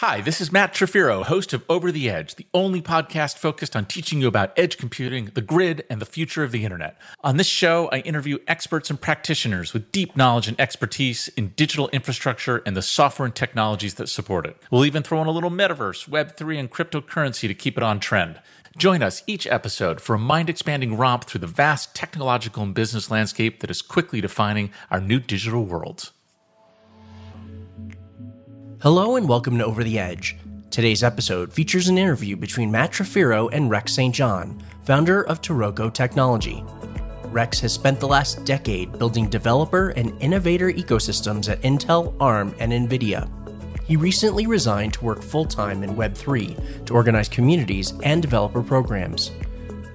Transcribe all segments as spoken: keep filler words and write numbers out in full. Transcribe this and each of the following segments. Hi, this is Matt Trifiro, host of Over the Edge, the only podcast focused on teaching you about edge computing, the grid, and the future of the internet. On this show, I interview experts and practitioners with deep knowledge and expertise in digital infrastructure and the software and technologies that support it. We'll even throw in a little metaverse, web three, and cryptocurrency to keep it on trend. Join us each episode for a mind-expanding romp through the vast technological and business landscape that is quickly defining our new digital worlds. Hello and welcome to Over the Edge. Today's episode features an interview between Matt Trifiro and Rex Saint John, founder of Taroko Technology. Rex has spent the last decade building developer and innovator ecosystems at Intel, Arm, and NVIDIA. He recently resigned to work full-time in web three to organize communities and developer programs.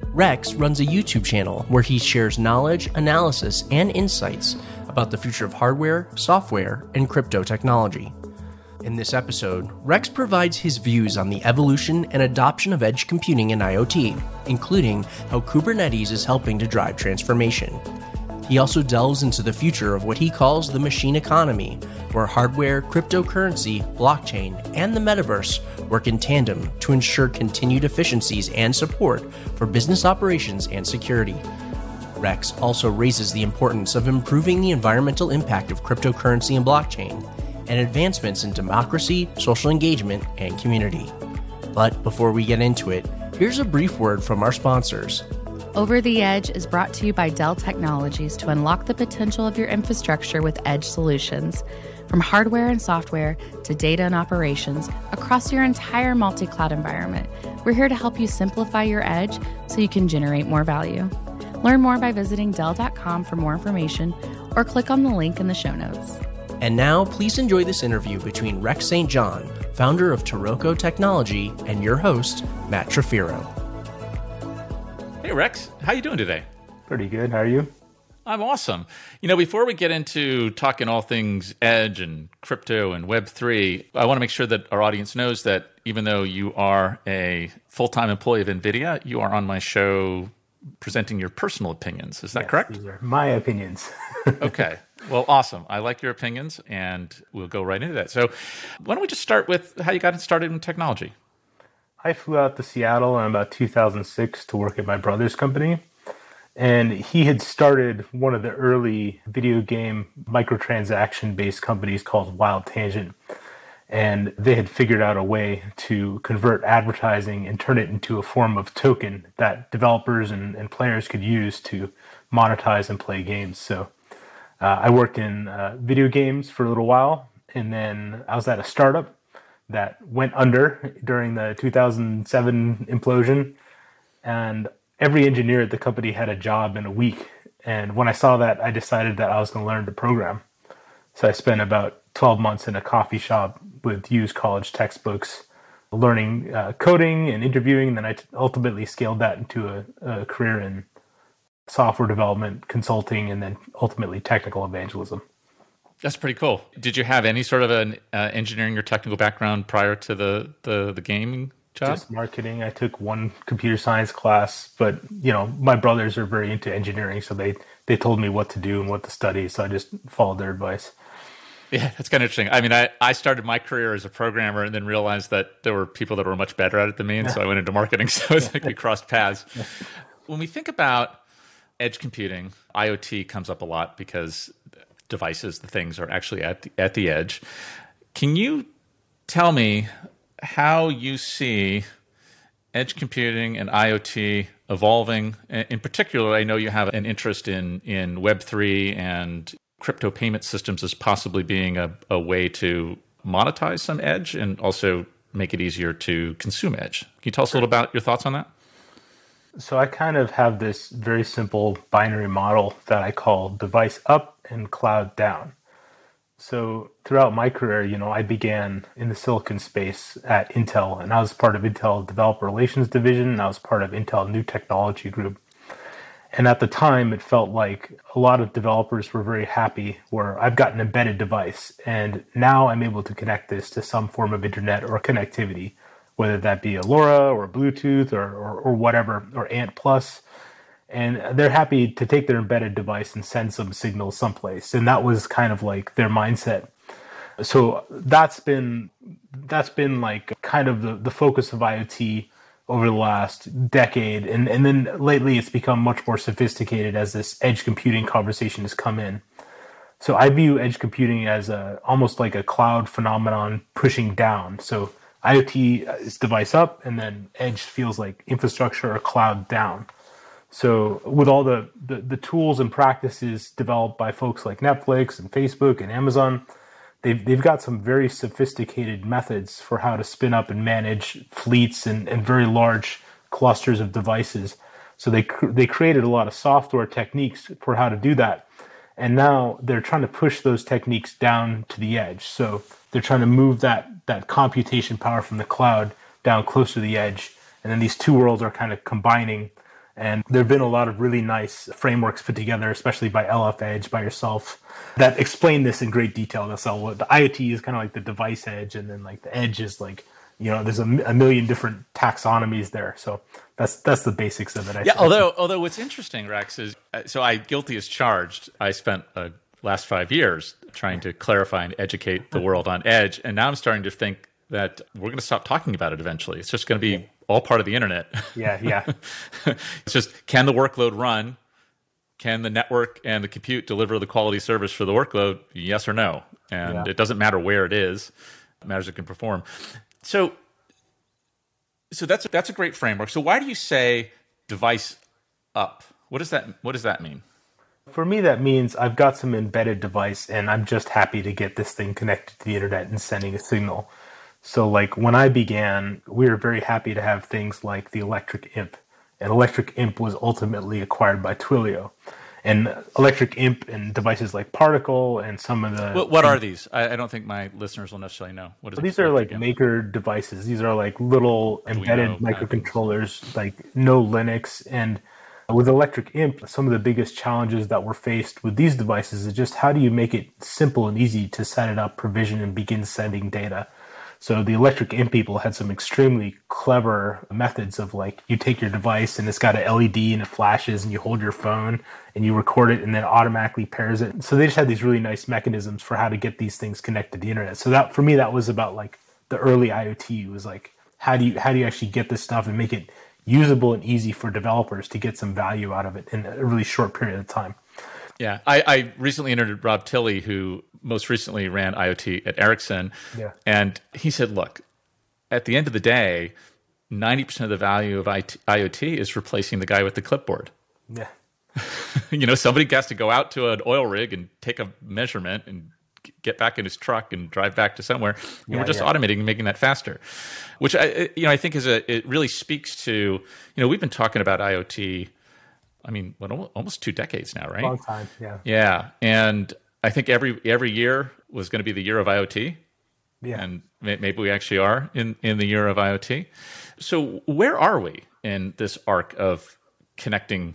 Rex runs a YouTube channel where he shares knowledge, analysis, and insights about the future of hardware, software, and crypto technology. In this episode, Rex provides his views on the evolution and adoption of edge computing and IoT, including how Kubernetes is helping to drive transformation. He also delves into the future of what he calls the machine economy, where hardware, cryptocurrency, blockchain, and the metaverse work in tandem to ensure continued efficiencies and support for business operations and security. Rex also raises the importance of improving the environmental impact of cryptocurrency and blockchain, and advancements in democracy, social engagement, and community. But before we get into it, here's a brief word from our sponsors. Over the Edge is brought to you by Dell Technologies to unlock the potential of your infrastructure with edge solutions. From hardware and software to data and operations across your entire multi-cloud environment, we're here to help you simplify your edge so you can generate more value. Learn more by visiting Dell dot com for more information or click on the link in the show notes. And now, please enjoy this interview between Rex Saint John, founder of Taroko Technology, and your host, Matt Trifiro. Hey, Rex. How you doing today? Pretty good. How are you? I'm awesome. You know, before we get into talking all things edge and crypto and web three, I want to make sure that our audience knows that even though you are a full-time employee of NVIDIA, you are on my show presenting your personal opinions. Is that yes, correct? These are my opinions. Okay. Well, awesome. I like your opinions, and we'll go right into that. So why don't we just start with how you got started in technology? I flew out to Seattle in about two thousand six to work at my brother's company, and he had started one of the early video game microtransaction-based companies called Wild Tangent, and they had figured out a way to convert advertising and turn it into a form of token that developers and, and players could use to monetize and play games. So Uh, I worked in uh, video games for a little while, and then I was at a startup that went under during the two thousand seven implosion, and every engineer at the company had a job in a week. And when I saw that, I decided that I was going to learn to program. So I spent about twelve months in a coffee shop with used college textbooks, learning uh, coding and interviewing, and then I t- ultimately scaled that into a, a career in software development, consulting, and then ultimately technical evangelism. That's pretty cool. Did you have any sort of an uh, engineering or technical background prior to the, the, the gaming job? Just marketing. I took one computer science class, but you know, my brothers are very into engineering, so they, they told me what to do and what to study, so I just followed their advice. Yeah, that's kind of interesting. I mean, I, I started my career as a programmer and then realized that there were people that were much better at it than me, and so I went into marketing, so it's like we crossed paths. When we think about edge computing, IoT comes up a lot because devices, the things are actually at the, at the edge. Can you tell me how you see edge computing and IoT evolving? In particular, I know you have an interest in, in web three and crypto payment systems as possibly being a, a way to monetize some edge and also make it easier to consume edge. Can you tell us a little about your thoughts on that? So I kind of have this very simple binary model that I call device up and cloud down. So throughout my career, you know, I began in the silicon space at Intel, and I was part of Intel Developer Relations Division, and I was part of Intel New Technology Group. And at the time, it felt like a lot of developers were very happy where I've got an embedded device, and now I'm able to connect this to some form of internet or connectivity, whether that be LoRa or Bluetooth or, or, or whatever, or Ant Plus. And they're happy to take their embedded device and send some signal someplace. And that was kind of like their mindset. So that's been that's been like kind of the, the focus of IoT over the last decade. And, and then lately it's become much more sophisticated as this edge computing conversation has come in. So I view edge computing as a almost like a cloud phenomenon pushing down. So IoT is device up, and then edge feels like infrastructure or cloud down. So with all the, the, the tools and practices developed by folks like Netflix and Facebook and Amazon, they've, they've got some very sophisticated methods for how to spin up and manage fleets and, and very large clusters of devices. So they they created a lot of software techniques for how to do that. And now they're trying to push those techniques down to the edge. So they're trying to move that, that computation power from the cloud down close to the edge. And then these two worlds are kind of combining. And there have been a lot of really nice frameworks put together, especially by L F Edge, by yourself, that explain this in great detail. That's all. The IoT is kind of like the device edge, and then like the edge is like, you know, there's a, a million different taxonomies there. So that's that's the basics of it. I yeah. Think. Although although what's interesting, Rex, is so I guilty as charged. I spent the last five years trying to clarify and educate the world on edge, and now I'm starting to think that we're going to stop talking about it eventually. It's just going to be all part of the internet. Yeah, yeah. It's just, can the workload run? Can the network and the compute deliver the quality service for the workload? Yes or no. And yeah. It doesn't matter where it is. It matters it can perform. So, so that's that's a great framework. So why do you say device up? What does that what does that mean? For me, that means I've got some embedded device, and I'm just happy to get this thing connected to the internet and sending a signal. So like when I began, we were very happy to have things like the Electric Imp. And Electric Imp was ultimately acquired by Twilio. And Electric Imp and devices like Particle and some of the... What, what are these? I, I don't think my listeners will necessarily know. What is well, these are like maker devices. These are like little embedded microcontrollers, like no Linux. And with Electric Imp, some of the biggest challenges that we're faced with these devices is just how do you make it simple and easy to set it up, provision, and begin sending data. So the Electric Imp people had some extremely clever methods of like, you take your device and it's got an L E D and it flashes and you hold your phone and you record it and then automatically pairs it. So they just had these really nice mechanisms for how to get these things connected to the internet. So that, for me, that was about like the early IoT. It was like, how do you, how do you actually get this stuff and make it usable and easy for developers to get some value out of it in a really short period of time? Yeah, I, I recently interviewed Rob Tilly, who most recently ran IoT at Ericsson. Yeah. And he said, look, at the end of the day, ninety percent of the value of I T, IoT is replacing the guy with the clipboard. Yeah. You know, somebody has to go out to an oil rig and take a measurement and get back in his truck and drive back to somewhere. Yeah, we're just yeah. automating and making that faster, which I, you know, I think is a, it really speaks to, you know, we've been talking about IoT I mean, what, almost two decades now, right? Long time, yeah. Yeah, and I think every every year was going to be the year of IoT. Yeah. And maybe we actually are in, in the year of IoT. So where are we in this arc of connecting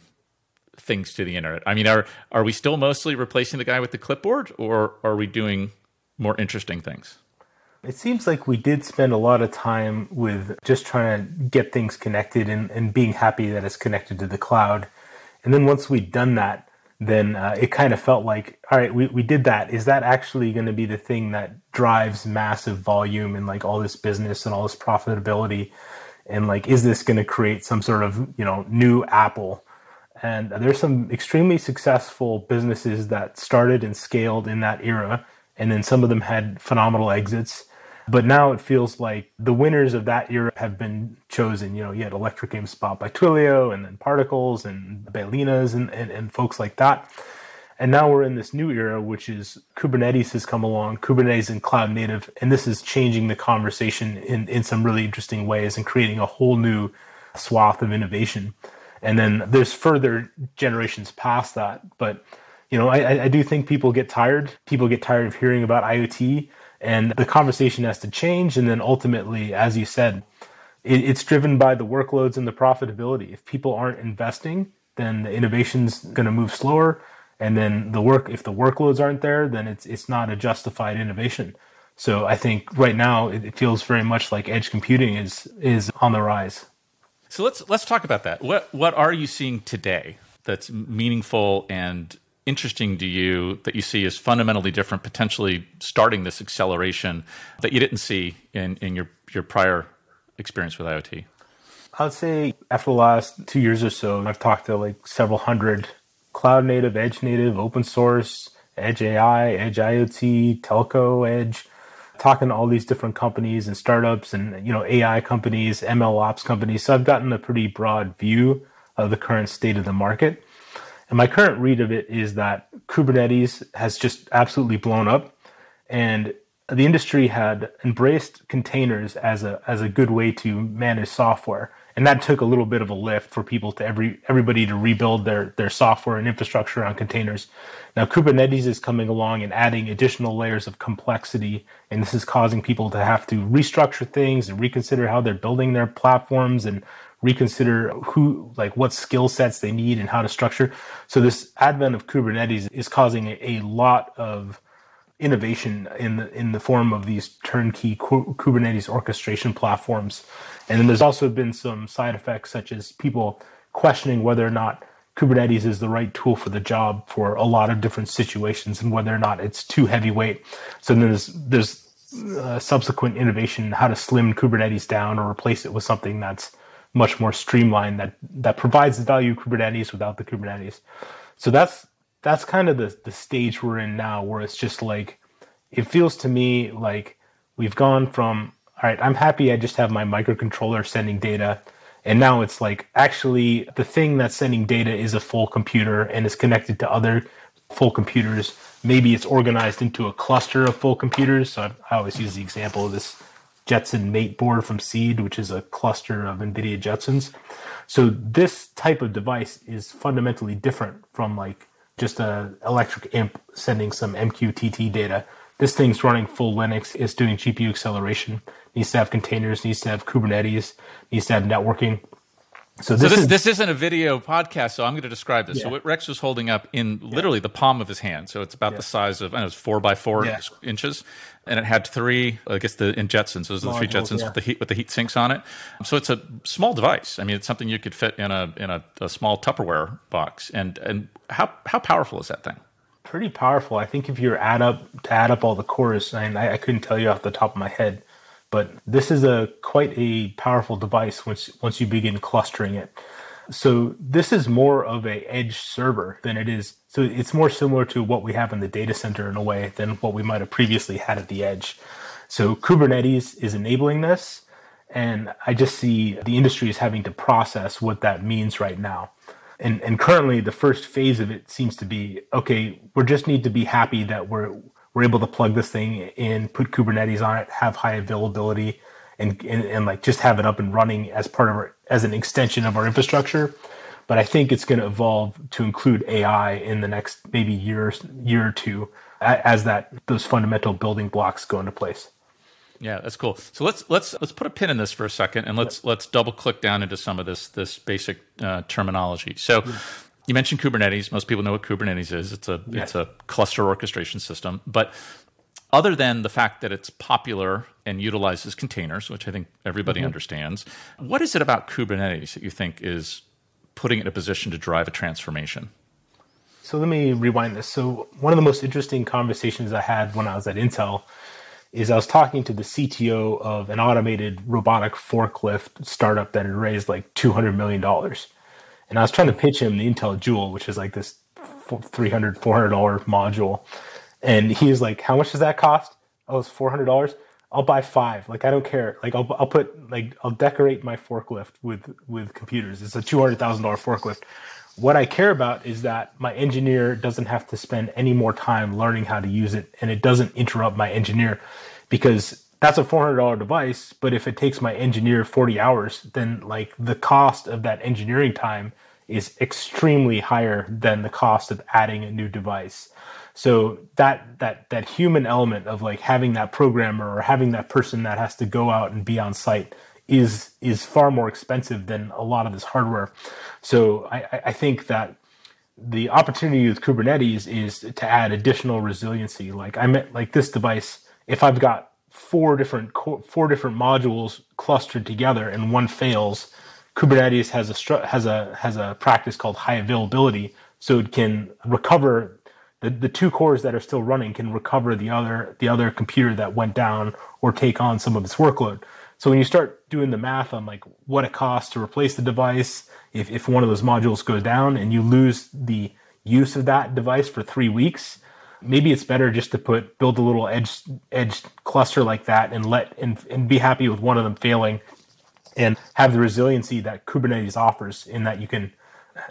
things to the internet? I mean, are are we still mostly replacing the guy with the clipboard, or are we doing more interesting things? It seems like we did spend a lot of time with just trying to get things connected and, and being happy that it's connected to the cloud. And then once we'd done that, then uh, it kind of felt like, all right, we, we did that. Is that actually going to be the thing that drives massive volume and like all this business and all this profitability? And like, is this going to create some sort of, you know, new Apple? And there's some extremely successful businesses that started and scaled in that era. And then some of them had phenomenal exits. But now it feels like the winners of that era have been chosen. You know, you had Electric Imp spot by Twilio and then Particles and Belinas and, and, and folks like that. And now we're in this new era, which is Kubernetes has come along, Kubernetes and cloud native. And this is changing the conversation in, in some really interesting ways and creating a whole new swath of innovation. And then there's further generations past that. But, you know, I, I do think people get tired. People get tired of hearing about IoT. And the conversation has to change. And then ultimately, as you said, it, it's driven by the workloads and the profitability. If people aren't investing, then the innovation's going to move slower. And then the work, if the workloads aren't there, then it's it's not a justified innovation. So I think right now it, it feels very much like edge computing is is on the rise. So let's let's talk about that. What what are you seeing today that's meaningful and interesting to you that you see is fundamentally different, potentially starting this acceleration that you didn't see in, in your, your prior experience with IoT? I would say after the last two years or so, I've talked to like several hundred cloud native, edge native, open source, edge A I, edge IoT, telco, edge, talking to all these different companies and startups and, you know, A I companies, M L ops companies. So I've gotten a pretty broad view of the current state of the market. And my current read of it is that Kubernetes has just absolutely blown up, and the industry had embraced containers as a as a good way to manage software. And that took a little bit of a lift for people to every everybody to rebuild their, their software and infrastructure on containers. Now, Kubernetes is coming along and adding additional layers of complexity, and this is causing people to have to restructure things and reconsider how they're building their platforms and reconsider who, like what skill sets they need and how to structure. So this advent of Kubernetes is causing a, a lot of innovation in the, in the form of these turnkey Kubernetes orchestration platforms. And then there's also been some side effects, such as people questioning whether or not Kubernetes is the right tool for the job for a lot of different situations and whether or not it's too heavyweight. So then there's, there's uh, subsequent innovation, how to slim Kubernetes down or replace it with something that's much more streamlined that, that provides the value of Kubernetes without the Kubernetes. So that's that's kind of the, the stage we're in now, where it's just like, it feels to me like we've gone from, all right, I'm happy I just have my microcontroller sending data. And now it's like, actually, the thing that's sending data is a full computer and is connected to other full computers. Maybe it's organized into a cluster of full computers. So I, I always use the example of this Jetson mate board from Seed, which is a cluster of NVIDIA Jetsons. So this type of device is fundamentally different from like, just a Electric Imp sending some M Q T T data. This thing's running full Linux. It's doing G P U acceleration. Needs to have containers. Needs to have Kubernetes. Needs to have networking. So this, so this, is, this isn't a video podcast, so I'm going to describe this. Yeah. So what Rex was holding up in literally yeah. the palm of his hand, so it's about yeah. the size of, I don't know, it's four by four yeah. inches, and it had three, I guess, the in Jetsons. Those are the three Jetsons yeah. with the heat with the heat sinks on it. So it's a small device. I mean, it's something you could fit in a in a, a small Tupperware box. And and how how powerful is that thing? Pretty powerful. I think if you add up to add up all the cores, and I, I couldn't tell you off the top of my head. But this is a quite a powerful device once, once you begin clustering it. So this is more of an edge server than it is. So it's more similar to what we have in the data center in a way than what we might have previously had at the edge. So Kubernetes is enabling this. And I just see the industry is having to process what that means right now. And, and currently, the first phase of it seems to be, okay, we just need to be happy that we're We're able to plug this thing in, put Kubernetes on it, have high availability, and, and and like just have it up and running as part of our, as an extension of our infrastructure. But I think it's going to evolve to include A I in the next maybe year year or two as that those fundamental building blocks go into place. Yeah, that's cool. So let's let's let's put a pin in this for a second, and let's yeah. let's double click down into some of this this basic uh, terminology. So. Yeah. You mentioned Kubernetes. Most people know what Kubernetes is. It's a yes. it's a cluster orchestration system. But other than the fact that it's popular and utilizes containers, which I think everybody mm-hmm. understands, what is it about Kubernetes that you think is putting it in a position to drive a transformation? So let me rewind this. So one of the most interesting conversations I had when I was at Intel is I was talking to the C T O of an automated robotic forklift startup that had raised like two hundred million dollars. And I was trying to pitch him the Intel Joule, which is like this three hundred dollars, four hundred dollars module. And he was like, how much does that cost? Oh, it's four hundred dollars. I'll buy five. Like, I don't care. Like, I'll I'll put, like, I'll decorate my forklift with, with computers. It's a two hundred thousand dollars forklift. What I care about is that my engineer doesn't have to spend any more time learning how to use it. And it doesn't interrupt my engineer, because that's a four hundred dollars device, but if it takes my engineer forty hours, then like the cost of that engineering time is extremely higher than the cost of adding a new device. So that that that human element of like having that programmer or having that person that has to go out and be on site is is far more expensive than a lot of this hardware. So I, I think that the opportunity with Kubernetes is to add additional resiliency. Like I meant, like this device, if I've got four different four different modules clustered together and one fails, Kubernetes has a has a has a practice called high availability. so it can recover the, the two cores that are still running can recover the other the other computer that went down or take on some of its workload. So when you start doing the math on like what it costs to replace the device, if, if one of those modules goes down and you lose the use of that device for three weeks, maybe it's better just to put build a little edge edge cluster like that and let and, and be happy with one of them failing and have the resiliency that Kubernetes offers in that you can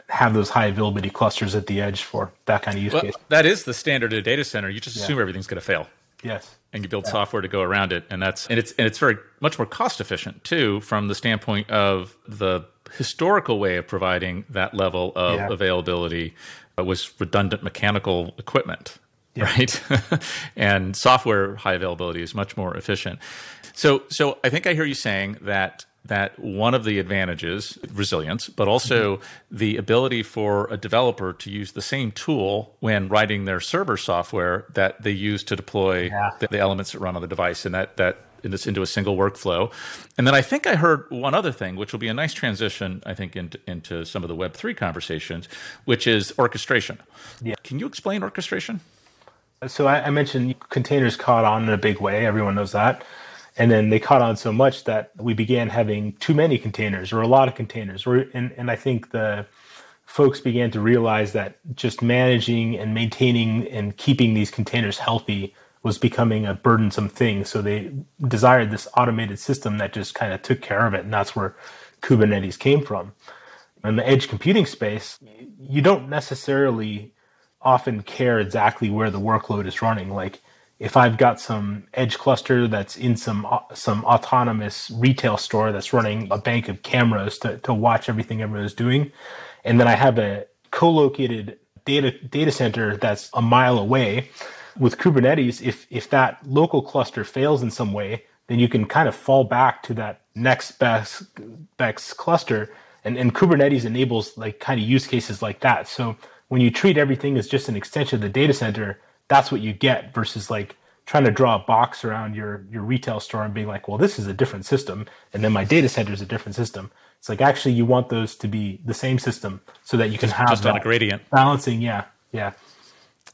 have those high availability clusters at the edge for that kind of use well, case. That is the standard of a data center. You just assume yeah. everything's going to fail. Yes. And you build yeah. software to go around it. And that's and it's and it's very much more cost efficient too, from the standpoint of the historical way of providing that level of yeah. availability uh, was redundant mechanical equipment. Yeah. Right. And software high availability is much more efficient. So so I think I hear you saying that that one of the advantages, resilience, but also mm-hmm. the ability for a developer to use the same tool when writing their server software that they use to deploy yeah. the, the elements that run on the device and that, that into a single workflow. And then I think I heard one other thing, which will be a nice transition, I think, into, into some of the Web three conversations, which is orchestration. Yeah. Can you explain orchestration? So I, I mentioned containers caught on in a big way. Everyone knows that. And then they caught on so much that we began having too many containers or a lot of containers. Or, and, and I think the folks began to realize that just managing and maintaining and keeping these containers healthy was becoming a burdensome thing. So they desired this automated system that just kind of took care of it. And that's where Kubernetes came from. In the edge computing space, you don't necessarily often care exactly where the workload is running. Like, if I've got some edge cluster that's in some some autonomous retail store that's running a bank of cameras to, to watch everything everyone's doing, and then I have a co-located data data center that's a mile away, with Kubernetes, if if that local cluster fails in some way, then you can kind of fall back to that next best, best cluster, and, and Kubernetes enables like kind of use cases like that. So when you treat everything as just an extension of the data center, that's what you get versus like trying to draw a box around your, your retail store and being like, well, this is a different system. And then my data center is a different system. It's like, actually, you want those to be the same system so that you can have just on a gradient balancing. Yeah. Yeah.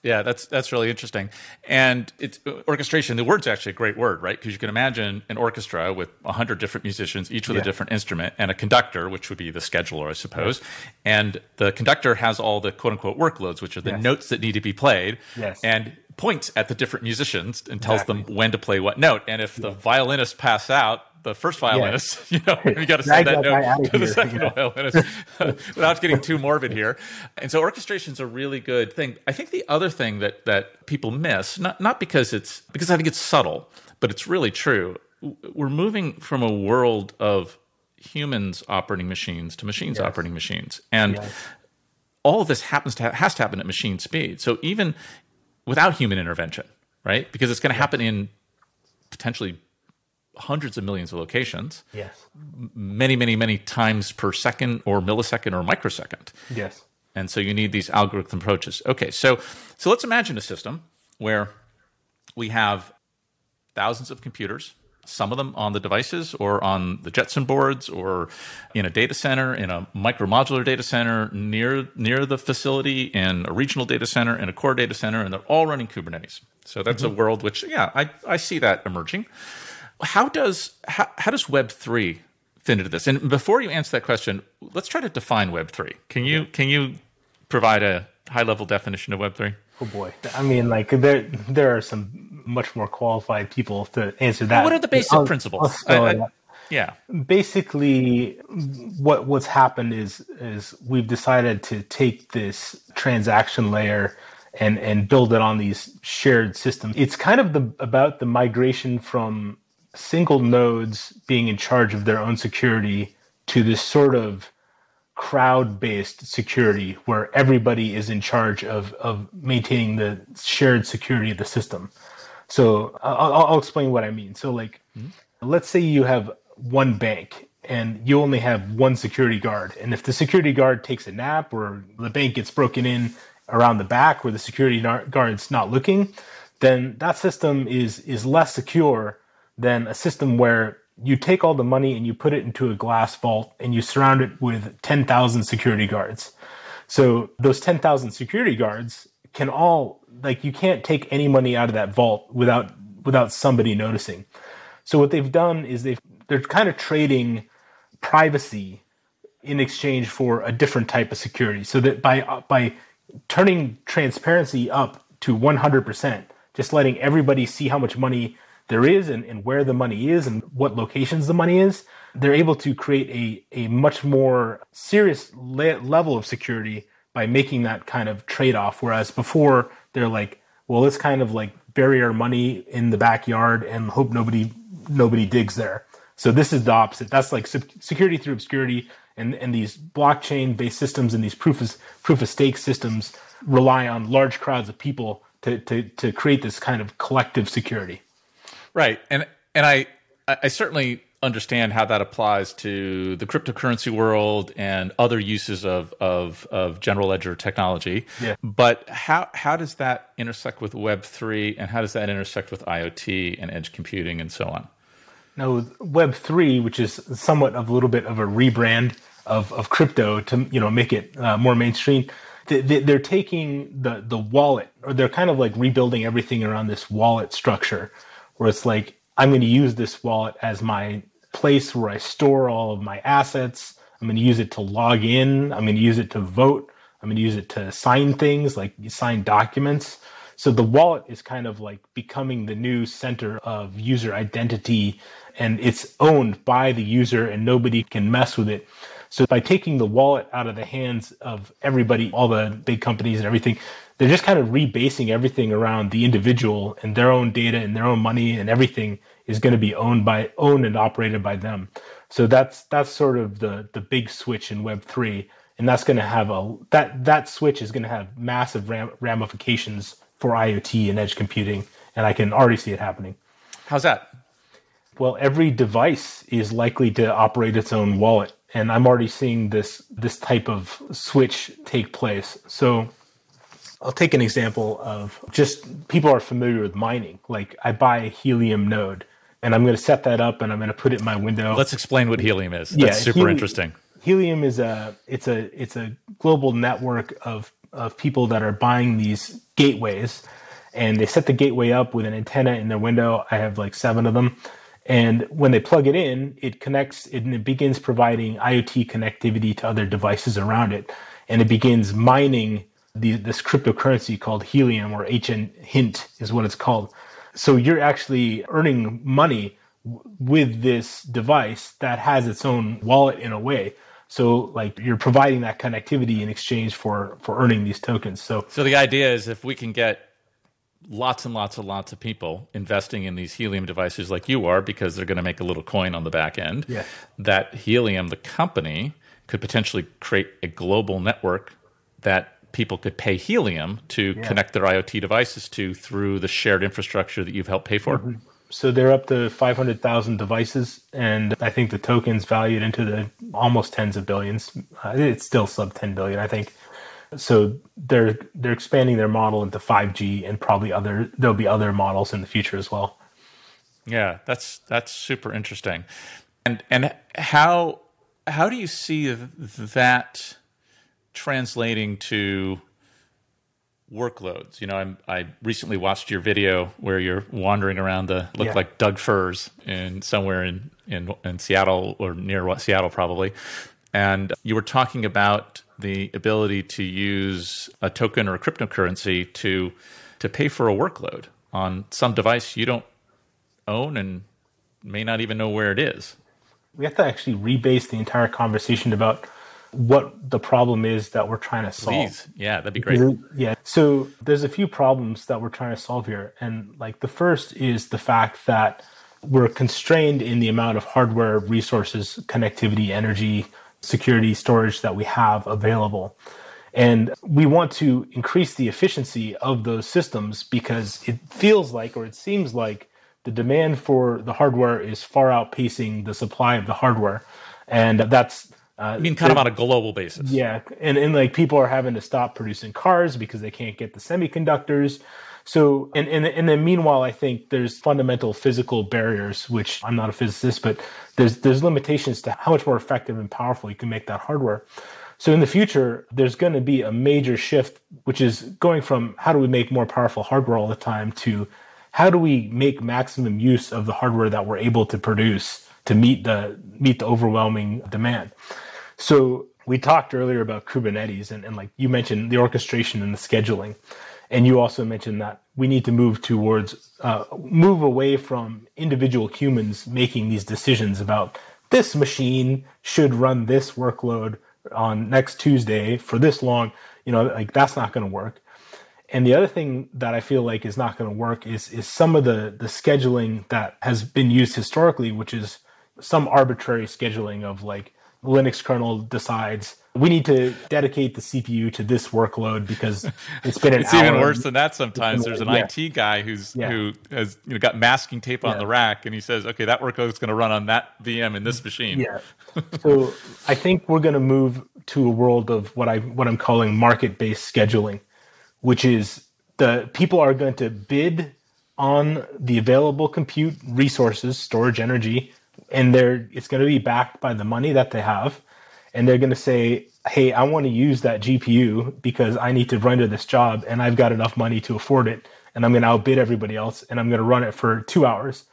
Yeah. That's, that's really interesting. And it's orchestration. The word's actually a great word, right? Because you can imagine an orchestra with a hundred different musicians, each with yeah. a different instrument and a conductor, which would be the scheduler, I suppose. Right. And the conductor has all the quote unquote workloads, which are the yes. notes that need to be played. Yes. And points at the different musicians and tells exactly. them when to play what note. And if yeah. the violinists pass out, the first violinist, yes. you know, you got to send that, that note to here. the second yeah. violinist without getting too morbid here. And so orchestration's a really good thing. I think the other thing that that people miss, not not because it's because I think it's subtle, but it's really true. We're moving from a world of humans operating machines to machines yes. operating machines, and yes. all of this happens to ha- has to happen at machine speed. So even without human intervention, right? Because it's going to yeah. happen in potentially hundreds of millions of locations, yes, many, many, many times per second or millisecond or microsecond. Yes. And so you need these algorithm approaches. Okay, so so let's imagine a system where we have thousands of computers, some of them on the devices or on the Jetson boards or in a data center, in a micromodular data center, near near the facility, in a regional data center, in a core data center, and they're all running Kubernetes. So that's mm-hmm. a world which, yeah, I, I see that emerging. How does how, how does Web three fit into this? And before you answer that question, let's try to define Web three. Can you can you provide a high-level definition of Web three? Oh, boy. I mean, like, there there are some much more qualified people to answer that. Well, what are the basic I'll, principles? I'll still, I, I, yeah. Basically, what what's happened is is we've decided to take this transaction layer and, and build it on these shared systems. It's kind of the about the migration from single nodes being in charge of their own security to this sort of crowd-based security where everybody is in charge of, of maintaining the shared security of the system. So I'll, I'll explain what I mean. So like, mm-hmm. let's say you have one bank and you only have one security guard. And if the security guard takes a nap or the bank gets broken in around the back where the security guard's not looking, then that system is is less secure than a system where you take all the money and you put it into a glass vault and you surround it with ten thousand security guards. So those ten thousand security guards can all, like, you can't take any money out of that vault without without somebody noticing. So what they've done is they've, they're kind of trading privacy in exchange for a different type of security. So that by uh, by turning transparency up to one hundred percent, just letting everybody see how much money there is and, and where the money is and what locations the money is, they're able to create a, a much more serious le- level of security by making that kind of trade-off. Whereas before, they're like, well, let's kind of like bury our money in the backyard and hope nobody nobody digs there. So this is the opposite. That's like security through obscurity. And, and these blockchain-based systems and these proof of, proof of stake systems rely on large crowds of people to, to, to create this kind of collective security. Right. And and I I certainly understand how that applies to the cryptocurrency world and other uses of of, of general ledger technology. Yeah. But how how does that intersect with Web three, and how does that intersect with IoT and edge computing and so on? No, Web three, which is somewhat of a little bit of a rebrand of, of crypto to, you know, make it uh, more mainstream. They, they, they're taking the, the wallet, or they're kind of like rebuilding everything around this wallet structure, where it's like, I'm going to use this wallet as my place where I store all of my assets. I'm going to use it to log in. I'm going to use it to vote. I'm going to use it to sign things, like you sign documents. So the wallet is kind of like becoming the new center of user identity, and it's owned by the user and nobody can mess with it. So by taking the wallet out of the hands of everybody, all the big companies and everything, they're just kind of rebasing everything around the individual, and their own data and their own money and everything is going to be owned by owned and operated by them. So that's that's sort of the the big switch in Web three, and that's going to have a that that switch is going to have massive ram, ramifications for IoT and edge computing, and I can already see it happening. How's that? Well, every device is likely to operate its own wallet, and I'm already seeing this this type of switch take place. So I'll take an example of just people are familiar with mining. Like, I buy a Helium node, and I'm going to set that up, and I'm going to put it in my window. Let's explain what Helium is. That's yeah, super Heli- interesting. Helium is a it's a it's a global network of of people that are buying these gateways, and they set the gateway up with an antenna in their window. I have like seven of them. And when they plug it in, it connects and it begins providing IoT connectivity to other devices around it. And it begins mining the, this cryptocurrency called Helium, or H N T is what it's called. So you're actually earning money w- with this device that has its own wallet in a way. So, like, you're providing that connectivity in exchange for, for earning these tokens. So, so the idea is, if we can get lots and lots and lots of people investing in these Helium devices, like you are, because they're going to make a little coin on the back end, yeah. that Helium, the company, could potentially create a global network that people could pay Helium to yeah. connect their IoT devices to through the shared infrastructure that you've helped pay for. Mm-hmm. So they're up to five hundred thousand devices, and I think the token's valued into the almost tens of billions. Uh, it's still sub ten billion, I think. So they're they're expanding their model into five G, and probably other there'll be other models in the future as well. Yeah, that's that's super interesting. And and how how do you see that translating to workloads? You know, I'm, I recently watched your video where you're wandering around the look yeah. like Doug Furs in somewhere in, in in Seattle or near Seattle probably, and you were talking about the ability to use a token or a cryptocurrency to to pay for a workload on some device you don't own and may not even know where it is. We have to actually rebase the entire conversation about what the problem is that we're trying to solve. Please. Yeah, that'd be great. Yeah. So there's a few problems that we're trying to solve here. And like the first is the fact that we're constrained in the amount of hardware, resources, connectivity, energy, security, storage that we have available. And we want to increase the efficiency of those systems, because it feels like, or it seems like, the demand for the hardware is far outpacing the supply of the hardware. And that's Uh, I mean, kind of on a global basis. Yeah, and, and like people are having to stop producing cars because they can't get the semiconductors. So, and, and and then meanwhile, I think there's fundamental physical barriers, which I'm not a physicist, but there's there's limitations to how much more effective and powerful you can make that hardware. So in the future, there's going to be a major shift, which is going from how do we make more powerful hardware all the time to how do we make maximum use of the hardware that we're able to produce to meet the meet the overwhelming demand. So we talked earlier about Kubernetes, and, and like you mentioned, the orchestration and the scheduling. And you also mentioned that we need to move towards, uh, move away from individual humans making these decisions about this machine should run this workload on next Tuesday for this long. You know, like that's not going to work. And the other thing that I feel like is not going to work is is some of the, the scheduling that has been used historically, which is some arbitrary scheduling of like Linux kernel decides we need to dedicate the C P U to this workload because it's been an it's hour. It's even worse than that sometimes. There's an yeah. I T guy who's yeah. who has you know, got masking tape on yeah. the rack, and he says, okay, that workload's going to run on that V M in this machine. Yeah. So I think we're going to move to a world of what, I, what I'm calling market-based scheduling, which is the people are going to bid on the available compute resources, storage energy, and they're it's going to be backed by the money that they have. And they're going to say, hey, I want to use that G P U because I need to render this job and I've got enough money to afford it. And I'm going to outbid everybody else and I'm going to run it for two hours.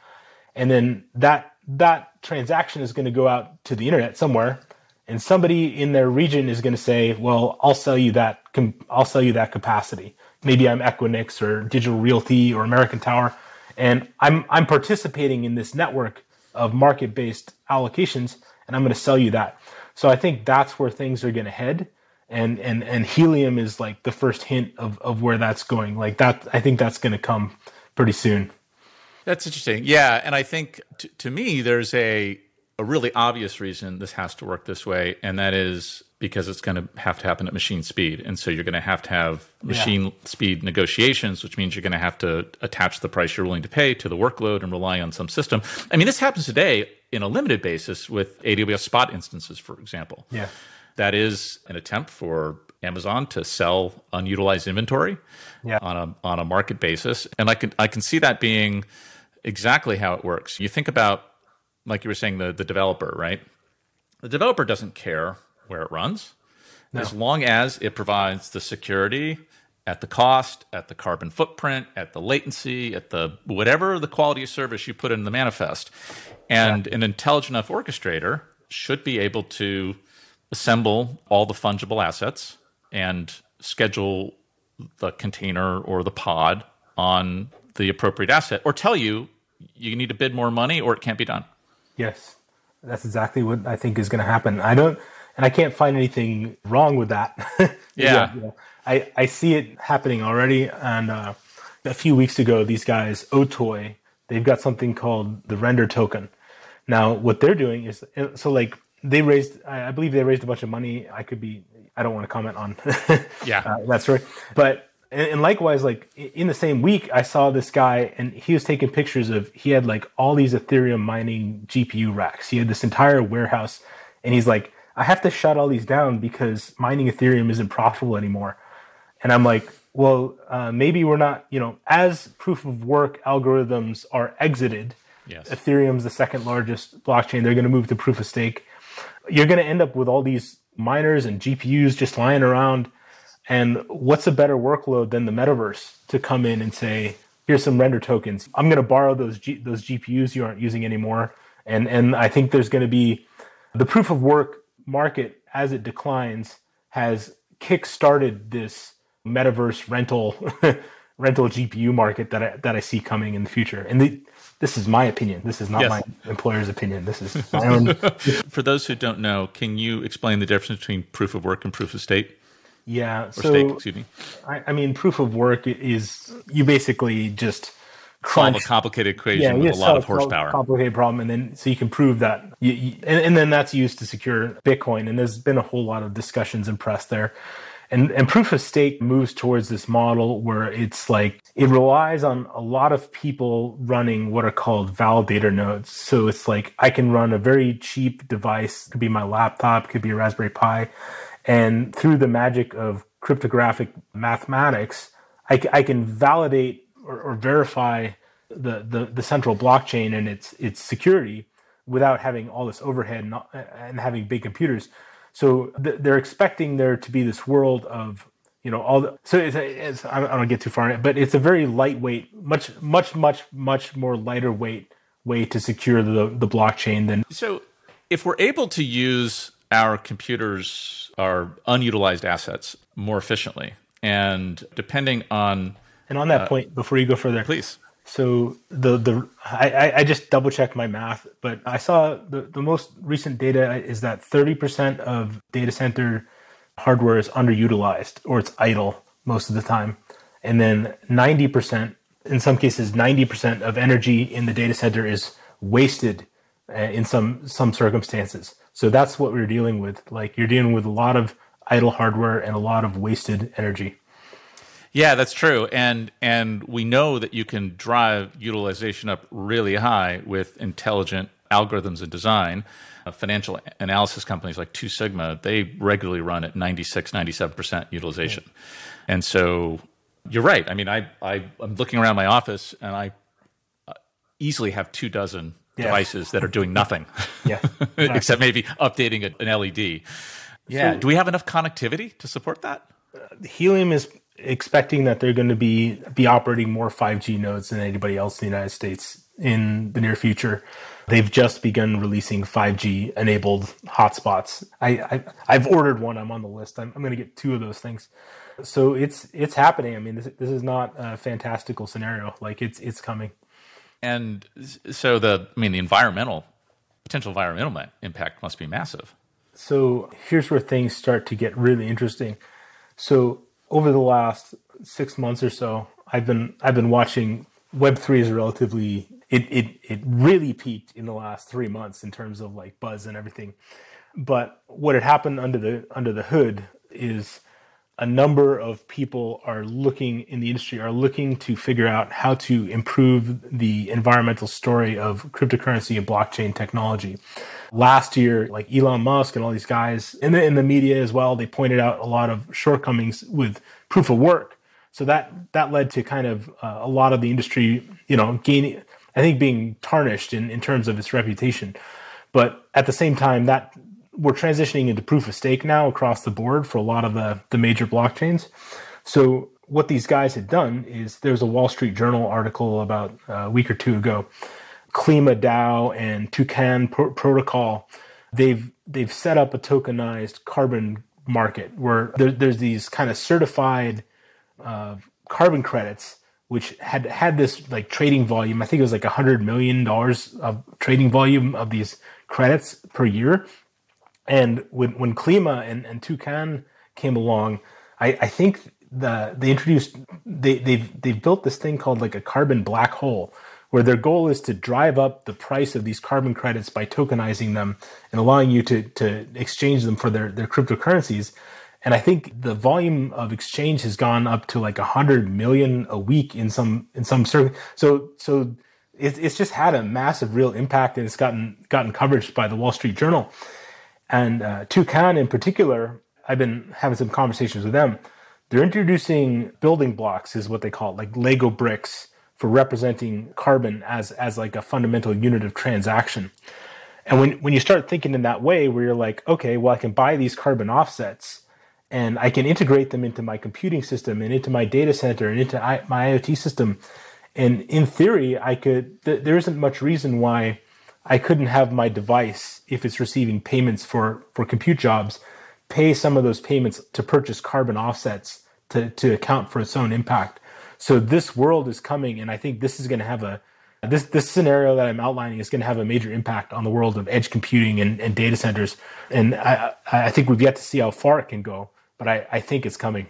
And then that that transaction is going to go out to the internet somewhere. And somebody in their region is going to say, well, I'll sell you that I'll sell you that capacity. Maybe I'm Equinix or Digital Realty or American Tower. And I'm I'm participating in this network of market-based allocations, and I'm going to sell you that. So I think that's where things are going to head, and and and Helium is like the first hint of of where that's going. Like that, I think that's going to come pretty soon. That's interesting. Yeah, and I think t- to me, there's a a really obvious reason this has to work this way, and that is because it's going to have to happen at machine speed. And so you're going to have to have machine yeah. speed negotiations, which means you're going to have to attach the price you're willing to pay to the workload and rely on some system. I mean, this happens today in a limited basis with A W S Spot instances, for example. Yeah. That is an attempt for Amazon to sell unutilized inventory yeah. on a on a market basis. And I can I can see that being exactly how it works. You think about, like you were saying, the, the developer, right? The developer doesn't care where it runs, no. as long as it provides the security at the cost, at the carbon footprint, at the latency, at the whatever the quality of service you put in the manifest. And yeah. an intelligent enough orchestrator should be able to assemble all the fungible assets and schedule the container or the pod on the appropriate asset, or tell you you need to bid more money or it can't be done. Yes, that's exactly what I think is going to happen. I don't... And I can't find anything wrong with that. yeah. yeah, yeah. I, I see it happening already. And uh, a few weeks ago, these guys, Otoy, they've got something called the render token. Now, what they're doing is, so like they raised, I believe they raised a bunch of money. I could be, I don't want to comment on yeah. uh, that story. But, and, and likewise, like in the same week, I saw this guy and he was taking pictures of, he had like all these Ethereum mining G P U racks. He had this entire warehouse and he's like, I have to shut all these down because mining Ethereum isn't profitable anymore. And I'm like, well, uh, maybe we're not, you know, as proof of work algorithms are exited, yes. Ethereum's the second largest blockchain. They're going to move to proof of stake. You're going to end up with all these miners and G P Us just lying around. And what's a better workload than the metaverse to come in and say, here's some render tokens. I'm going to borrow those G- those G P Us you aren't using anymore. And and I think there's going to be the proof of work market, as it declines, has kick-started this metaverse rental rental G P U market that I, that I see coming in the future. And the, this is my opinion. This is not yes. my employer's opinion. This is my own. For those who don't know, can you explain the difference between proof of work and proof of state? Yeah. Or so, stake, excuse me. I, I mean, proof of work is you basically just crunch. Solve a complicated equation yeah, with a lot of horsepower. Complicated problem, and then so you can prove that. You, you, and, and then that's used to secure Bitcoin. And there's been a whole lot of discussions and press there. And and proof of stake moves towards this model where it's like it relies on a lot of people running what are called validator nodes. So it's like I can run a very cheap device, could be my laptop, could be a Raspberry Pi, and through the magic of cryptographic mathematics, I, I can validate Or, or verify the, the, the central blockchain and its its security without having all this overhead and, and having big computers. So th- they're expecting there to be this world of, you know, all the, so it's, it's, I don't, I don't get too far in it, but it's a very lightweight, much, much, much, much more lighter weight way to secure the, the blockchain than. So if we're able to use our computers, our unutilized assets more efficiently, and depending on. And on that uh, point, before you go further, please. So the the I, I just double checked my math, but I saw the, the most recent data is that thirty percent of data center hardware is underutilized or it's idle most of the time. And then ninety percent, in some cases, ninety percent of energy in the data center is wasted in some some circumstances. So that's what we're dealing with. Like you're dealing with a lot of idle hardware and a lot of wasted energy. Yeah, that's true, and and we know that you can drive utilization up really high with intelligent algorithms and design. Uh, financial analysis companies like Two Sigma, they regularly run at ninety-six, ninety-seven percent utilization. Yeah. And so you're right. I mean, I, I, I'm looking around my office, and I easily have two dozen yeah. devices that are doing nothing, yeah, exactly. except maybe updating an L E D. Yeah. So, do we have enough connectivity to support that? Uh, Helium is expecting that they're going to be be operating more five G nodes than anybody else in the United States in the near future. They've just begun releasing five G enabled hotspots. I, I I've ordered one. I'm on the list. I'm, I'm going to get two of those things. So it's it's happening. I mean, this this is not a fantastical scenario. Like it's it's coming. And so the I mean the environmental potential environmental impact must be massive. So here's where things start to get really interesting. So over the last six months or so, I've been I've been watching. Web three is relatively it it it really peaked in the last three months in terms of like buzz and everything. But what had happened under the under the hood is a number of people are looking in the industry are looking to figure out how to improve the environmental story of cryptocurrency and blockchain technology. Last year, like Elon Musk and all these guys in the, in the media as well, they pointed out a lot of shortcomings with proof of work. So that that led to kind of uh, a lot of the industry, you know, gaining, I think, being tarnished in, in terms of its reputation. But at the same time, that we're transitioning into proof of stake now across the board for a lot of the, the major blockchains. So what these guys had done is there's a Wall Street Journal article about a week or two ago. KlimaDAO and Toucan Protocol, they've they've set up a tokenized carbon market where there, there's these kind of certified uh, carbon credits, which had had this like trading volume. I think it was like one hundred million dollars of trading volume of these credits per year. And when when Klima and, and Toucan came along, I, I think the they introduced they they've they've built this thing called like a carbon black hole, where their goal is to drive up the price of these carbon credits by tokenizing them and allowing you to to exchange them for their, their cryptocurrencies. And I think the volume of exchange has gone up to like one hundred million a week in some in some circ- so so it, it's just had a massive real impact, and it's gotten gotten coverage by the Wall Street Journal. And uh, Toucan in particular, I've been having some conversations with them. They're introducing building blocks is what they call it, like Lego bricks, for representing carbon as as like a fundamental unit of transaction. And when, when you start thinking in that way, where you're like, okay, well, I can buy these carbon offsets and I can integrate them into my computing system and into my data center and into I, my IoT system. And in theory, I could, th- there isn't much reason why I couldn't have my device, if it's receiving payments for, for compute jobs, pay some of those payments to purchase carbon offsets to, to account for its own impact. So this world is coming, and I think this is going to have a this this scenario that I'm outlining is going to have a major impact on the world of edge computing and, and data centers. And I I think we've yet to see how far it can go, but I, I think it's coming.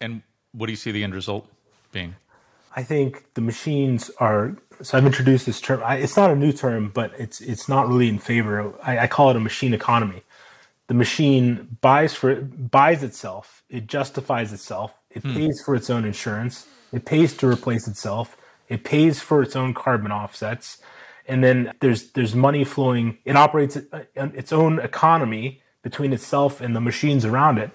And what do you see the end result being? I think the machines are. So I've introduced this term. I, it's not a new term, but it's it's not really in favor. I, I call it a machine economy. The machine buys for buys itself. It justifies itself. It hmm. pays for its own insurance. It pays to replace itself. It pays for its own carbon offsets. And then there's there's money flowing. It operates its own economy between itself and the machines around it,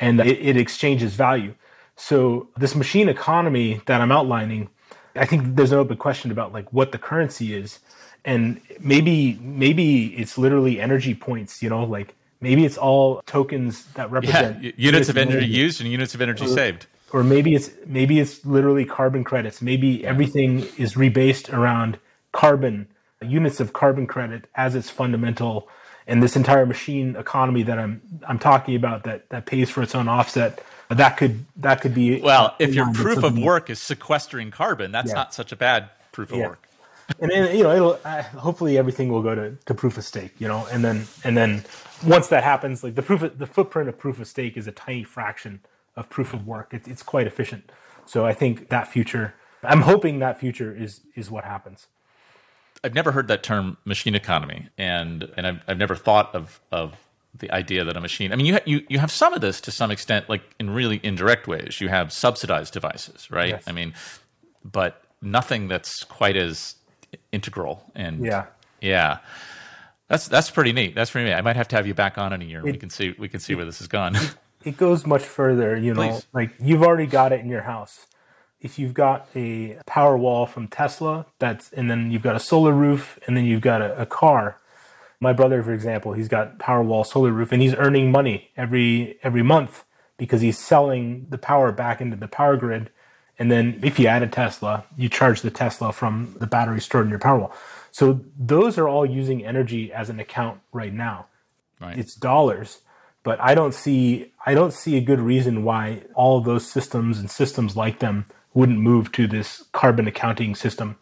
and it, it exchanges value. So this machine economy that I'm outlining, I think there's an open question about like what the currency is. And maybe maybe it's literally energy points, you know, like Maybe it's all tokens that represent yeah, units of energy used and units of energy or, saved. Or maybe it's maybe it's literally carbon credits. Maybe everything is rebased around carbon, units of carbon credit as its fundamental. And this entire machine economy that I'm I'm talking about that that pays for its own offset, that could that could be well. If your proof of work is sequestering carbon, that's yeah. not such a bad proof of yeah. work. And then, you know, it'll uh, hopefully everything will go to, to proof of stake, you know, and then and then once that happens, like the proof of, the footprint of proof of stake is a tiny fraction of proof of work. It, it's quite efficient. So I think that future, I'm hoping that future is is what happens. I've never heard that term machine economy, and and I've I've never thought of of the idea that a machine. I mean, you ha- you you have some of this to some extent, like in really indirect ways. You have subsidized devices, right? Yes. I mean, but nothing that's quite as integral and yeah, yeah. That's that's pretty neat. That's pretty neat. I might have to have you back on in a year. It, we can see we can see it, where this has gone. It, it goes much further, you know. Please. Like you've already got it in your house. If you've got a power wall from Tesla, that's and then you've got a solar roof, and then you've got a, a car. My brother, for example, he's got power wall, solar roof, and he's earning money every every month because he's selling the power back into the power grid. And then if you add a Tesla, you charge the Tesla from the battery stored in your power wall. So those are all using energy as an account right now. Right. It's dollars. But I don't see I don't see a good reason why all of those systems and systems like them wouldn't move to this carbon accounting system.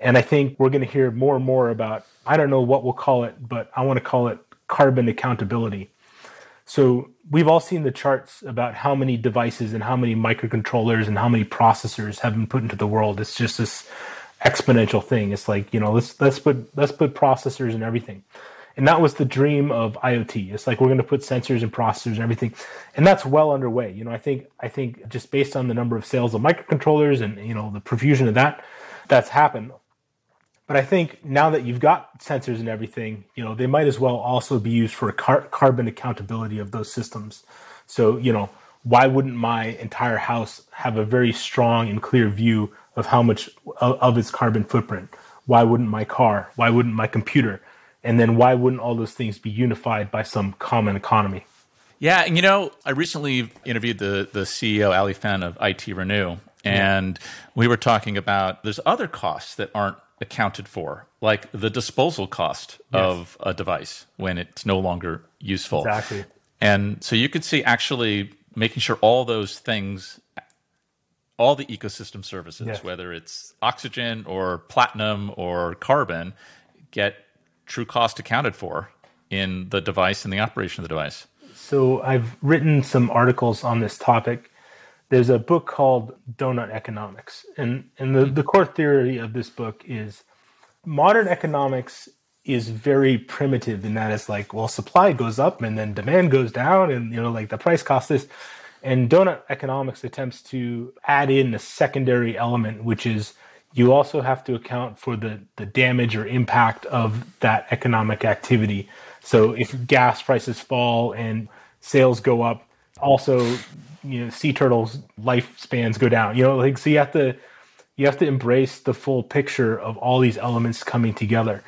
And I think we're going to hear more and more about, I don't know what we'll call it, but I want to call it carbon accountability. So we've all seen the charts about how many devices and how many microcontrollers and how many processors have been put into the world. It's just this exponential thing. It's like, you know, let's let's put let's put processors in everything. And that was the dream of IoT. It's like we're going to put sensors and processors and everything, and that's well underway. You know, I think I think just based on the number of sales of microcontrollers and you know the profusion of that, that's happened. But I think now that you've got sensors and everything, you know, they might as well also be used for car- carbon accountability of those systems. So you know, why wouldn't my entire house have a very strong and clear view of how much of, of its carbon footprint? Why wouldn't my car? Why wouldn't my computer? And then why wouldn't all those things be unified by some common economy? Yeah, and you know, I recently interviewed the the C E O, Ali Fenn, of I T Renew, and yeah. we were talking about there's other costs that aren't accounted for, like the disposal cost yes. of a device when it's no longer useful. Exactly. And so you could see actually making sure all those things, all the ecosystem services, yes. whether it's oxygen or platinum or carbon, get true cost accounted for in the device and the operation of the device. So I've written some articles on this topic. There's a book called Donut Economics. And, and the, the core theory of this book is modern economics is very primitive in that it's like, well, supply goes up and then demand goes down and, you know, like the price costs this. And Donut Economics attempts to add in a secondary element, which is you also have to account for the, the damage or impact of that economic activity. So if gas prices fall and sales go up, also, you know, sea turtles' lifespans go down. You know, like so you have to you have to embrace the full picture of all these elements coming together.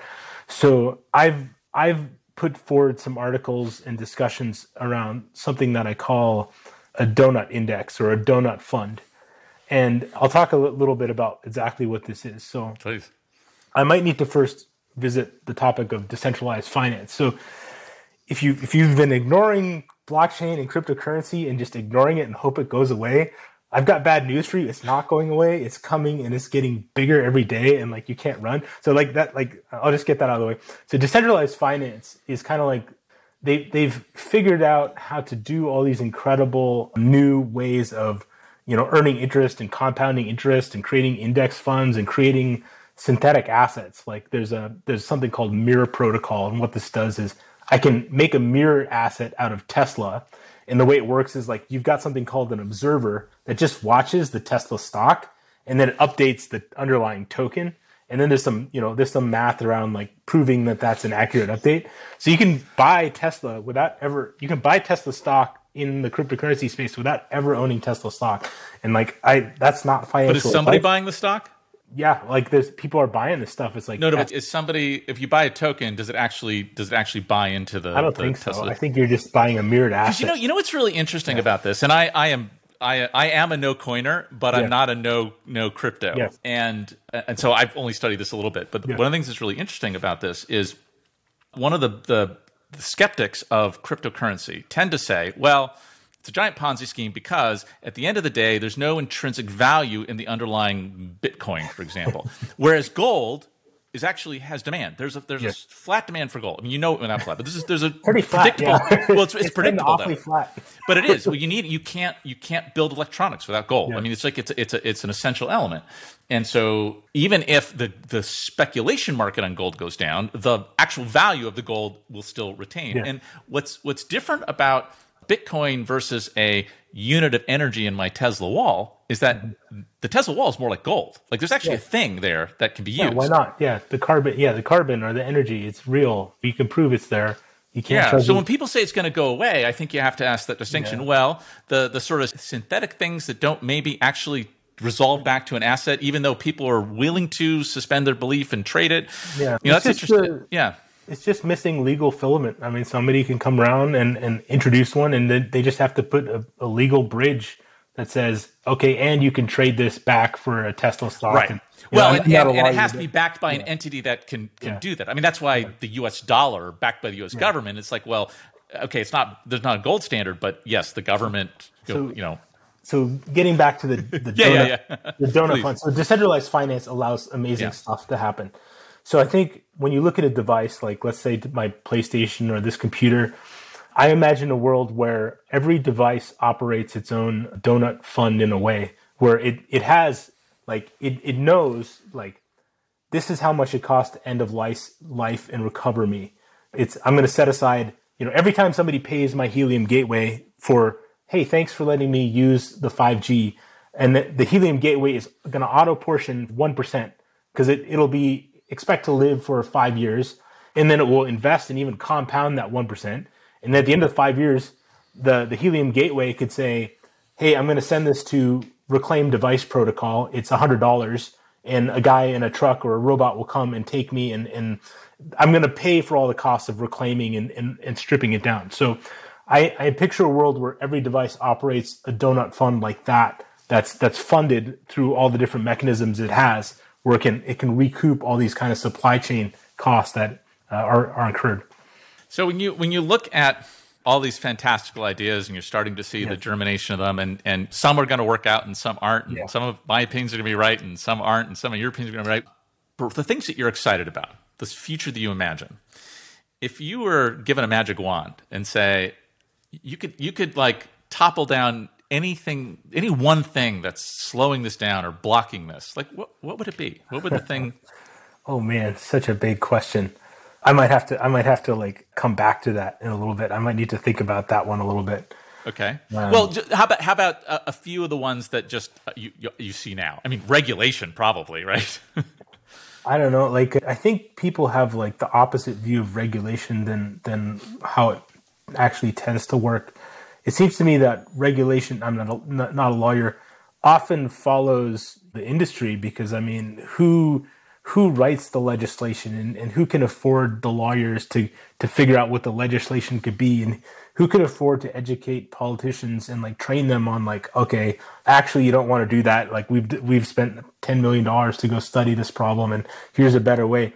So I've I've put forward some articles and discussions around something that I call a donut index or a donut fund. And I'll talk a little bit about exactly what this is. So please. I might need to first visit the topic of decentralized finance. So if, you, if you've been ignoring blockchain and cryptocurrency and just ignoring it and hope it goes away, I've got bad news for you. It's not going away. It's coming and it's getting bigger every day and like you can't run. So like that, like I'll just get that out of the way. So decentralized finance is kind of like they, they've figured out how to do all these incredible new ways of you know, earning interest and compounding interest and creating index funds and creating synthetic assets. Like there's a there's something called Mirror Protocol. And what this does is I can make a mirror asset out of Tesla. And the way it works is like you've got something called an observer that just watches the Tesla stock and then it updates the underlying token. And then there's some, you know, there's some math around like proving that that's an accurate update. So you can buy Tesla without ever, you can buy Tesla stock in the cryptocurrency space without ever owning Tesla stock. And like I that's not financial. But is somebody advice. Buying the stock? yeah, like there's people are buying this stuff. It's like no, no. But is somebody, if you buy a token, does it actually does it actually buy into the? I don't the think so. Tesla? I think you're just buying a mirrored asset. You know, you know what's really interesting yeah. about this, and I, I am. I I am a no coiner, but yeah. I'm not a no no crypto, yes. and and so I've only studied this a little bit. But yeah. one of the things that's really interesting about this is one of the, the the skeptics of cryptocurrency tend to say, well, it's a giant Ponzi scheme because at the end of the day, there's no intrinsic value in the underlying Bitcoin, for example, whereas gold is actually has demand. There's a there's yes. a flat demand for gold. I mean, you know, well, not flat, but this is there's a pretty predictable. Flat, yeah. Well, it's, it's, it's predictable though. Flat. But it is. Well, you need you can't you can't build electronics without gold. Yeah. I mean, it's like it's it's a, it's an essential element. And so even if the the speculation market on gold goes down, the actual value of the gold will still retain. Yeah. And what's what's different about Bitcoin versus a unit of energy in my Tesla wall is that the Tesla wall is more like gold. Like there's actually yeah. a thing there that can be used. Yeah, why not? Yeah, the carbon. Yeah, the carbon or the energy. It's real. You can prove it's there. You can't. Yeah. So it. When people say it's going to go away, I think you have to ask that distinction. Yeah. Well, the the sort of synthetic things that don't maybe actually resolve back to an asset, even though people are willing to suspend their belief and trade it. Yeah, you know, it's that's interesting. The, yeah. It's just missing legal filament. I mean, somebody can come around and, and introduce one, and then they just have to put a, a legal bridge that says, okay, and you can trade this back for a Tesla stock. Right. And, well, know, and, and, and it has to be backed by yeah. an entity that can, can yeah. do that. I mean, that's why yeah. the U S dollar, backed by the U S yeah. government, it's like, well, okay, it's not there's not a gold standard, but yes, the government, so, you know. So getting back to the, the donut, yeah, yeah, yeah. the donut fund. So decentralized finance allows amazing yeah. stuff to happen. So I think when you look at a device, like let's say my PlayStation or this computer, I imagine a world where every device operates its own donut fund in a way where it, it has like, it, it knows like, this is how much it costs to end of life, life and recover me. It's, I'm going to set aside, you know, every time somebody pays my Helium gateway for, hey, thanks for letting me use the five G. And the, the Helium gateway is going to auto portion one percent because it, it'll be, expect to live for five years, and then it will invest and even compound that one percent. And at the end of the five years, the, the Helium gateway could say, hey, I'm going to send this to Reclaim Device Protocol. It's one hundred dollars, and a guy in a truck or a robot will come and take me, and, and I'm going to pay for all the costs of reclaiming and, and, and stripping it down. So I, I picture a world where every device operates a donut fund like that, that's, that's funded through all the different mechanisms it has, where it can, it can recoup all these kind of supply chain costs that uh, are, are incurred. So when you when you look at all these fantastical ideas and you're starting to see yeah. the germination of them, and, and some are going to work out and some aren't, and yeah. some of my opinions are going to be right and some aren't, and some of your opinions are going to be right. But the things that you're excited about, this future that you imagine, if you were given a magic wand and say, you could you could like topple down anything, any one thing that's slowing this down or blocking this, like what what would it be? What would the thing? Oh man, such a big question. I might have to, I might have to like come back to that in a little bit. I might need to think about that one a little bit. Okay. Um, well, how about how about a, a few of the ones that just uh, you, you you see now? I mean, regulation probably, right? I don't know. Like I think people have like the opposite view of regulation than than how it actually tends to work. It seems to me that regulation, I'm not a, not, not a lawyer, often follows the industry because, I mean, who who writes the legislation and, and who can afford the lawyers to, to figure out what the legislation could be, and who could afford to educate politicians and, like, train them on, like, okay, actually you don't want to do that. Like, we've we've spent ten million dollars to go study this problem, and here's a better way.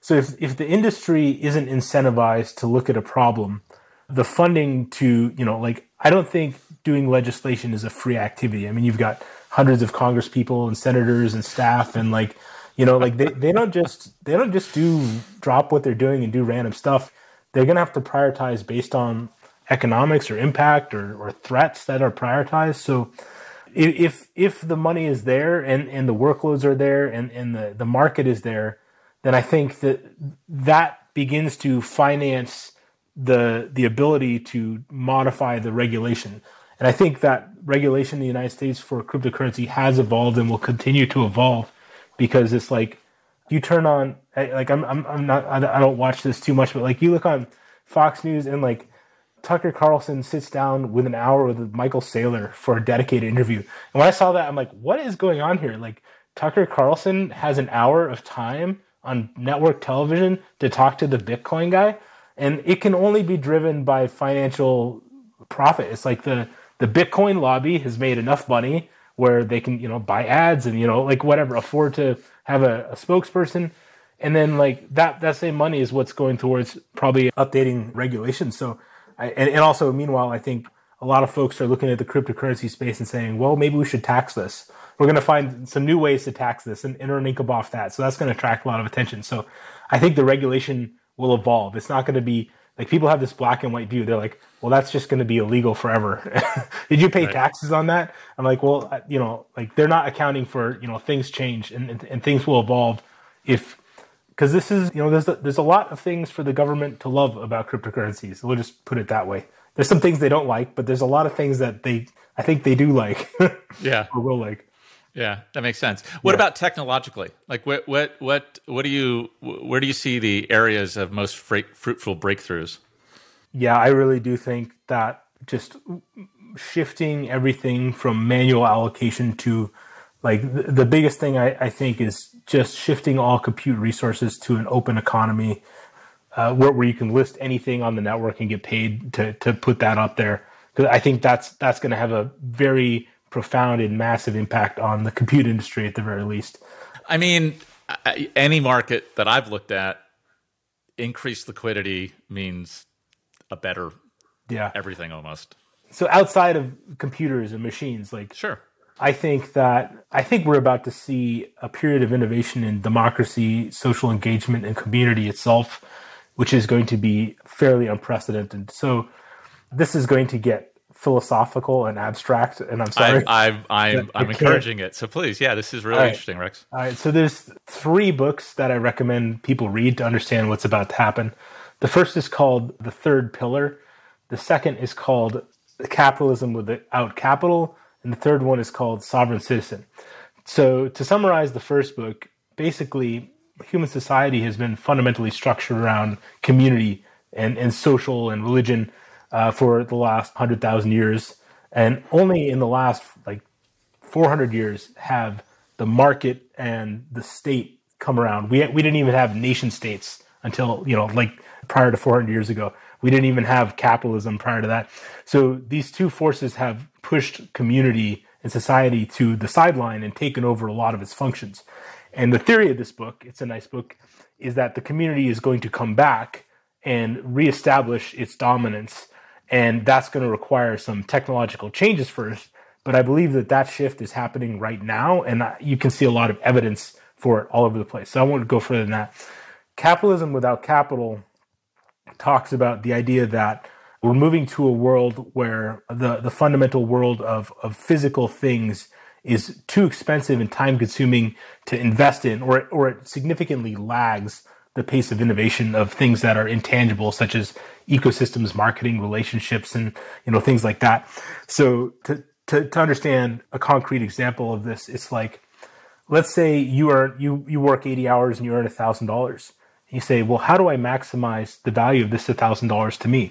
So if if the industry isn't incentivized to look at a problem, the funding to, you know, like, I don't think doing legislation is a free activity. I mean, you've got hundreds of Congress people and senators and staff, and like, you know, like they, they don't just, they don't just do drop what they're doing and do random stuff. They're going to have to prioritize based on economics or impact or, or threats that are prioritized. So if, if the money is there and, and the workloads are there and, and the, the market is there, then I think that that begins to finance the the ability to modify the regulation. And I think that regulation in the United States for cryptocurrency has evolved and will continue to evolve, because it's like you turn on, like I'm I'm, I'm not I don't watch this too much, but like you look on Fox News and like Tucker Carlson sits down with an hour with Michael Saylor for a dedicated interview. And when I saw that, I'm like, what is going on here? Like Tucker Carlson has an hour of time on network television to talk to the Bitcoin guy, and it can only be driven by financial profit. It's like the the Bitcoin lobby has made enough money where they can, you know, buy ads and, you know, like whatever, afford to have a, a spokesperson. And then like that, that same money is what's going towards probably updating regulations. So, I, and, and also meanwhile, I think a lot of folks are looking at the cryptocurrency space and saying, well, maybe we should tax this. We're going to find some new ways to tax this and, and earn income off that. So that's going to attract a lot of attention. So I think the regulation will evolve. It's not going to be like, people have this black and white view. They're like, well, that's just going to be illegal forever. Did you pay right. taxes on that? I'm like, well, you know, like they're not accounting for, you know, things change and, and, and things will evolve if, because this is, you know, there's a, there's a lot of things for the government to love about cryptocurrencies. We'll just put it that way. There's some things they don't like, but there's a lot of things that they, I think they do like. Yeah. Or will like. Yeah, that makes sense. What yeah. about technologically? Like, what, what, what, what do you, where do you see the areas of most fr- fruitful breakthroughs? Yeah, I really do think that just shifting everything from manual allocation to, like, the, the biggest thing I, I think is just shifting all compute resources to an open economy, uh, where where you can list anything on the network and get paid to to put that up there. Because I think that's that's going to have a very profound and massive impact on the compute industry at the very least. I mean, any market that I've looked at, increased liquidity means a better yeah. everything almost. So outside of computers and machines, like sure. I think that I think we're about to see a period of innovation in democracy, social engagement, and community itself, which is going to be fairly unprecedented. So this is going to get philosophical and abstract, and I'm sorry. I, I, I'm, I'm encouraging it. So please, yeah, this is really right. interesting, Rex. All right, so there's three books that I recommend people read to understand what's about to happen. The first is called The Third Pillar. The second is called Capitalism Without Capital. And the third one is called Sovereign Citizen. So to summarize the first book, basically human society has been fundamentally structured around community and, and social and religion Uh, for the last one hundred thousand years. And only in the last like four hundred years have the market and the state come around. We we didn't even have nation states until, you know, like prior to four hundred years ago. We didn't even have capitalism prior to that. So these two forces have pushed community and society to the sideline and taken over a lot of its functions. And the theory of this book, it's a nice book, is that the community is going to come back and reestablish its dominance. And that's going to require some technological changes first. But I believe that that shift is happening right now. And you can see a lot of evidence for it all over the place. So I won't go further than that. Capitalism Without Capital talks about the idea that we're moving to a world where the, the fundamental world of, of physical things is too expensive and time-consuming to invest in, or, or it significantly lags the pace of innovation of things that are intangible, such as ecosystems, marketing, relationships, and, you know, things like that. So to, to, to understand a concrete example of this, it's like, let's say you earn, you, you work eighty hours and you earn one thousand dollars. You say, well, how do I maximize the value of this one thousand dollars to me?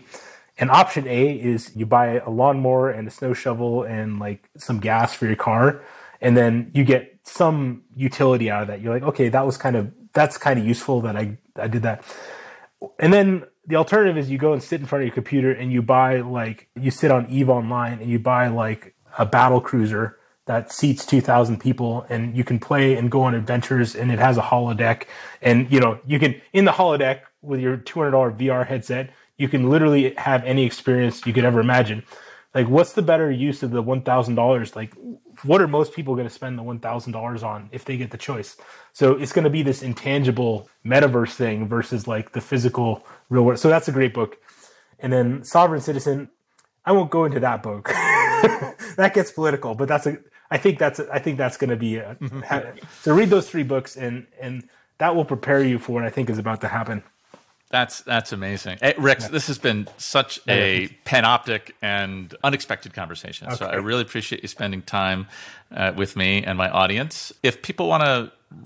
And option A is you buy a lawnmower and a snow shovel and like some gas for your car. And then you get some utility out of that. You're like, okay, that was kind of, that's kind of useful that I, I did that. And then the alternative is you go and sit in front of your computer and you buy like, you sit on EVE Online and you buy like a battle cruiser that seats two thousand people, and you can play and go on adventures, and it has a holodeck. And, you know, you can, in the holodeck with your two hundred dollars V R headset, you can literally have any experience you could ever imagine. Like, what's the better use of the one thousand dollars? Like, what are most people going to spend the one thousand dollars on if they get the choice? So it's going to be this intangible metaverse thing versus like the physical real world. So that's a great book. And then Sovereign Citizen, I won't go into that book. That gets political, but that's a, I think that's, a, I think that's going to be a, so read those three books, and, and that will prepare you for what I think is about to happen. That's that's amazing. Hey, Rex, yeah. This has been such a panoptic and unexpected conversation. Okay. So I really appreciate you spending time uh, with me and my audience. If people want to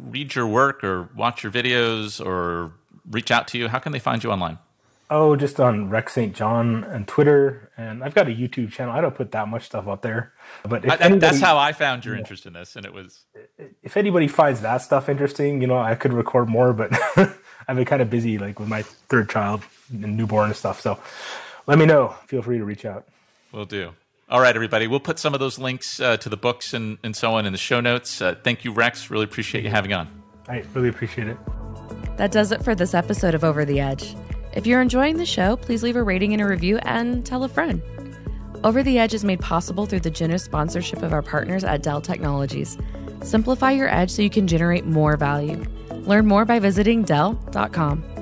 read your work or watch your videos or reach out to you, how can they find you online? Oh, just on Rex Saint John and Twitter. And I've got a YouTube channel. I don't put that much stuff up there. But if I, anybody, that's how I found your interest in this. And it was... If anybody finds that stuff interesting, you know, I could record more, but I've been kind of busy like with my third child and newborn and stuff. So let me know. Feel free to reach out. Will do. All right, everybody. We'll put some of those links uh, to the books and, and so on in the show notes. Uh, thank you, Rex. Really appreciate you having on. I really appreciate it. That does it for this episode of Over the Edge. If you're enjoying the show, please leave a rating and a review and tell a friend. Over the Edge is made possible through the generous sponsorship of our partners at Dell Technologies. Simplify your edge so you can generate more value. Learn more by visiting Dell dot com.